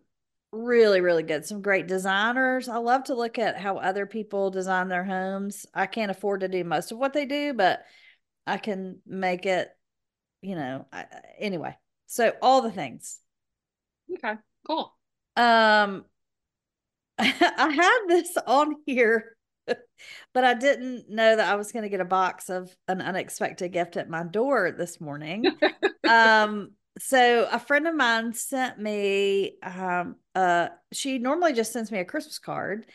really, really good. Some great designers. I love to look at how other people design their homes. I can't afford to do most of what they do, but I can make it, you know, I, anyway. So all the things. Okay, cool. Um, I had this on here, but I didn't know that I was going to get a box of an unexpected gift at my door this morning. um, so a friend of mine sent me, um, uh, she normally just sends me a Christmas card,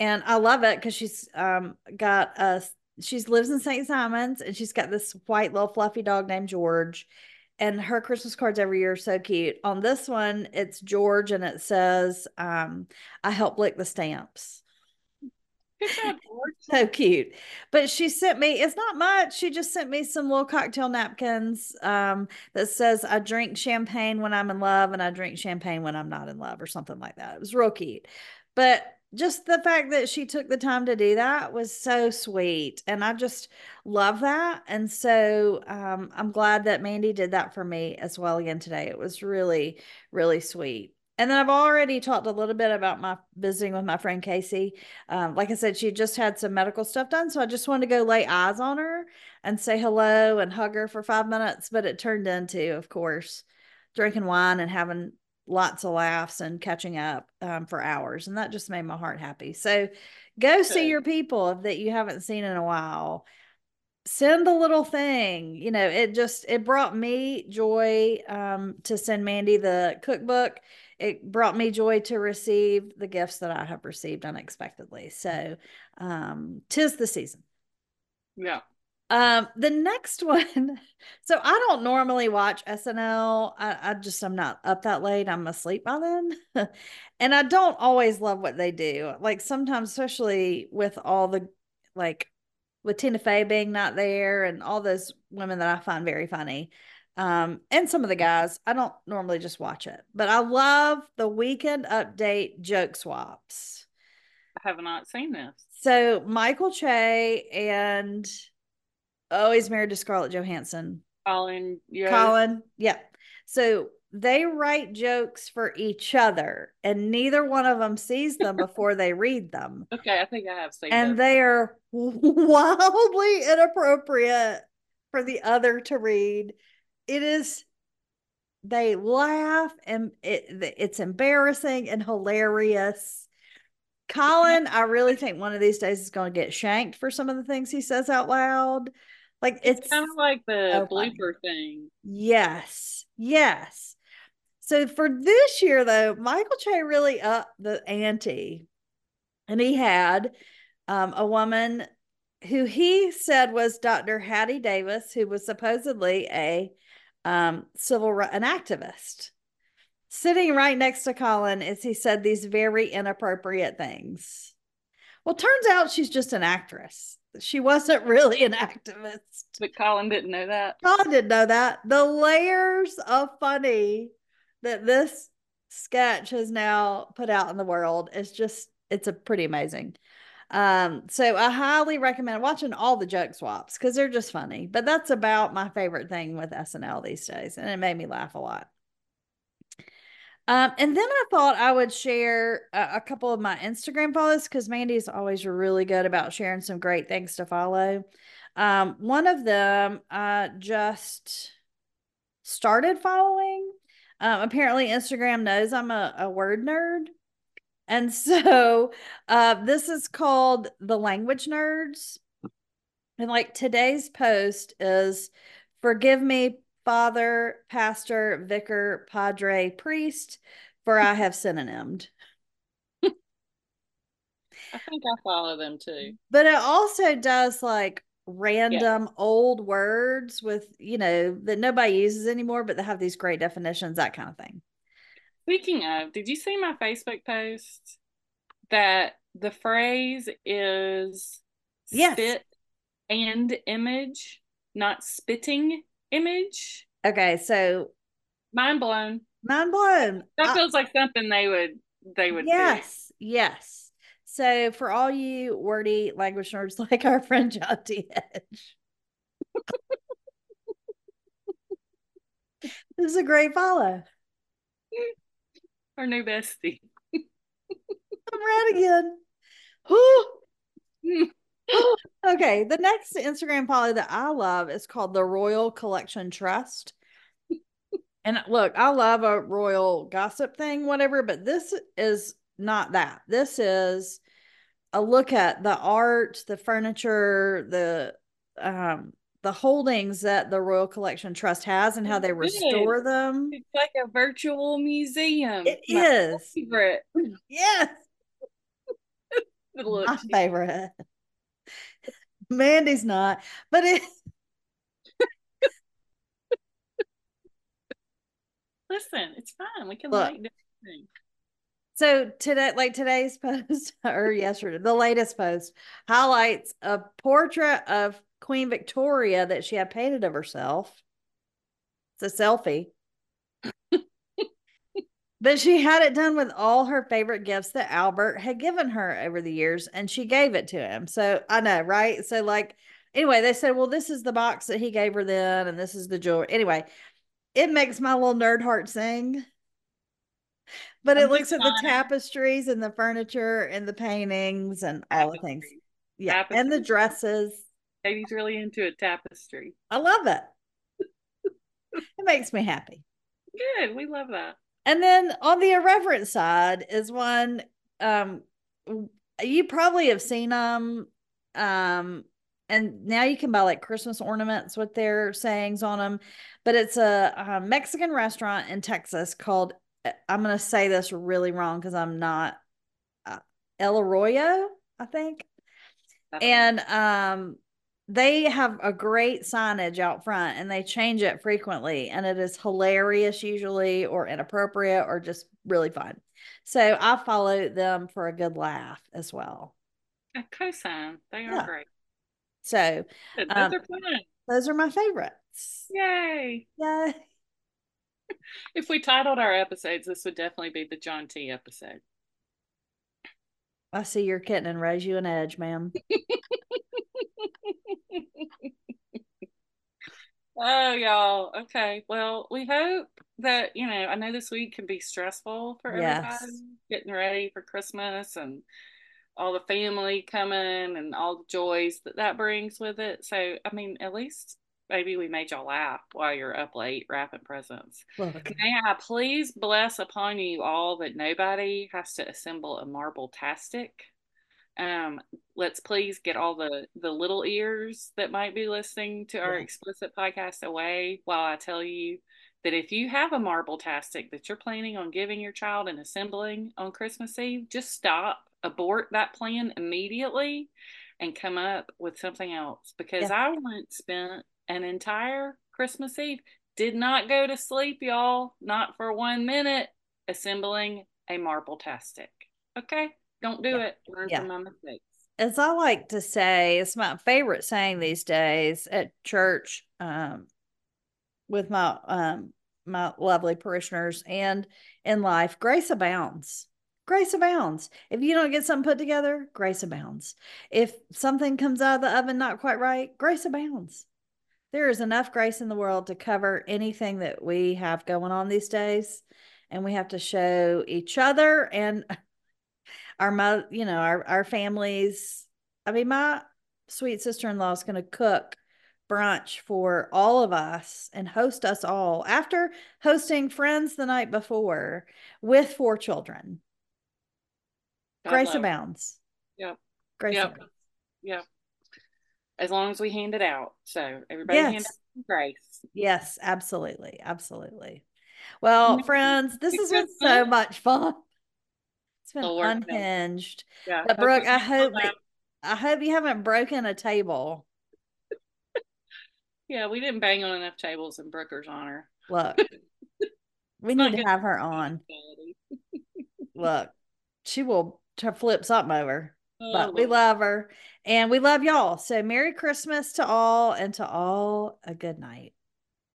and I love it because she's um got a, she lives in Saint Simons, and she's got this white little fluffy dog named George. And her Christmas cards every year are so cute. On this one, it's George, and it says, um, I help lick the stamps. So cute. But she sent me, it's not much. She just sent me some little cocktail napkins um, that says, I drink champagne when I'm in love, and I drink champagne when I'm not in love, or something like that. It was real cute. But just the fact that she took the time to do that was so sweet. And I just love that. And so um, I'm glad that Mandee did that for me as well again today. It was really, really sweet. And then I've already talked a little bit about my visiting with my friend Casey. Um, like I said, she just had some medical stuff done. So I just wanted to go lay eyes on her and say hello and hug her for five minutes. But it turned into, of course, drinking wine and having lots of laughs and catching up um, for hours. And that just made my heart happy. So go see your people that you haven't seen in a while. Send a little thing. You know, it just, it brought me joy um, to send Mandee the cookbook. It brought me joy to receive the gifts that I have received unexpectedly. So um, tis the season. Yeah. Um, the next one, so I don't normally watch S N L. I, I just, I'm not up that late. I'm asleep by then. And I don't always love what they do. Like sometimes, especially with all the, like with Tina Fey being not there and all those women that I find very funny. Um, and some of the guys, I don't normally just watch it, but I love the Weekend Update joke swaps. I have not seen this. So Michael Che and... Oh, he's married to Scarlett Johansson. Colin. Yeah. Colin. Yeah. So they write jokes for each other, and neither one of them sees them before they read them. Okay. I think I have seen them. And they are wildly inappropriate for the other to read. It is, they laugh, and it, it's embarrassing and hilarious. Colin, I really think one of these days is going to get shanked for some of the things he says out loud. Like it's, it's kind of like the so blooper thing. Yes, yes. So for this year, though, Michael Che really upped the ante, and he had um, a woman who he said was Doctor Hattie Davis, who was supposedly a um, civil ri- an activist. Sitting right next to Colin as he said these very inappropriate things. Well, turns out she's just an actress. She wasn't really an activist. But Colin didn't know that. Colin didn't know that. The layers of funny that this sketch has now put out in the world is just, it's a pretty amazing. Um, so I highly recommend watching all the joke swaps because they're just funny. But that's about my favorite thing with S N L these days. And it made me laugh a lot. Um, and then I thought I would share a, a couple of my Instagram follows because Mandee's always really good about sharing some great things to follow. Um, one of them I uh, just started following. Um, apparently Instagram knows I'm a, a word nerd. And so uh, this is called The Language Nerds. And like today's post is, forgive me, Father, pastor, vicar, padre, priest, for I have synonymed. I think I follow them too. But it also does like random yeah. old words with, you know, that nobody uses anymore, but they have these great definitions, that kind of thing. Speaking of, did you see my Facebook post that the phrase is yes. spit and image, not spitting? Image. Okay, so mind blown. Mind blown. That I, feels like something they would they would yes, do. Yes. So for all you wordy language nerds like our friend John T. Edge. This is a great follow. Our new bestie. I'm red again. Okay, the next Instagram follow that I love is called the Royal Collection Trust. And look, I love a royal gossip thing, whatever, but this is not that. This is a look at the art, the furniture, the um the holdings that the Royal Collection Trust has and how they restore them. It's like a virtual museum. It My is. Favorite. Yes. My favorite. Mandy's not, but it. Listen, it's fine. We can Look, like everything. So today, like today's post or yesterday, the latest post highlights a portrait of Queen Victoria that she had painted of herself. It's a selfie. But she had it done with all her favorite gifts that Albert had given her over the years, and she gave it to him. So I know, right? So like, anyway, they said, well, this is the box that he gave her then, and this is the jewelry. Anyway, it makes my little nerd heart sing. But I'm it looks at the tapestries and the furniture and the paintings and all tapestry. the things. Yeah, tapestry. And the dresses. Katie's really into a tapestry. I love it. It makes me happy. Good. We love that. And then on the irreverent side is one, um, you probably have seen them. Um, and now you can buy like Christmas ornaments with their sayings on them. But it's a, a Mexican restaurant in Texas called, I'm going to say this really wrong because I'm not, uh, El Arroyo, I think. Definitely. And, um, they have a great signage out front and they change it frequently and it is hilarious usually or inappropriate or just really fun. So I follow them for a good laugh as well. A cosign. They are yeah. great. So those um, are fun. Those are my favorites. Yay. Yay. If we titled our episodes, this would definitely be the John T. episode. I see your kitten and raise you an edge, ma'am. Oh, y'all. Okay. Well, we hope that, you know, I know this week can be stressful for everybody. Yes. Getting ready for Christmas and all the family coming and all the joys that that brings with it. So, I mean, at least maybe we made y'all laugh while you're up late wrapping presents. Look. May I please bless upon you all that nobody has to assemble a marble-tastic. Um, let's please get all the, the little ears that might be listening to our yeah. explicit podcast away while I tell you that if you have a marble-tastic that you're planning on giving your child and assembling on Christmas Eve, just stop, abort that plan immediately, and come up with something else. Because yeah. I once spent an entire Christmas Eve, did not go to sleep, y'all, not for one minute, assembling a marble-tastic. Okay? Don't do yeah. it. Learn yeah. from my mistakes. As I like to say, it's my favorite saying these days at church um, with my um, my lovely parishioners and in life, grace abounds. Grace abounds. If you don't get something put together, grace abounds. If something comes out of the oven not quite right, grace abounds. There is enough grace in the world to cover anything that we have going on these days. And we have to show each other and our, my, you know, our, our families. I mean, my sweet sister-in-law is going to cook brunch for all of us and host us all after hosting friends the night before with four children. Grace abounds. Yep. Grace yep. abounds. Yep. As long as we hand it out. So everybody yes. hand out grace. Yes, absolutely. Absolutely. Well, friends, this has been so much fun. It's been Lord unhinged. Yeah, but Brooke, I hope that, I hope you haven't broken a table. Yeah, we didn't bang on enough tables in Brooker's honor. Look, we need to have her on. Look, she will t- flip something over. Oh, but we love her. And we love y'all. So Merry Christmas to all and to all a good night.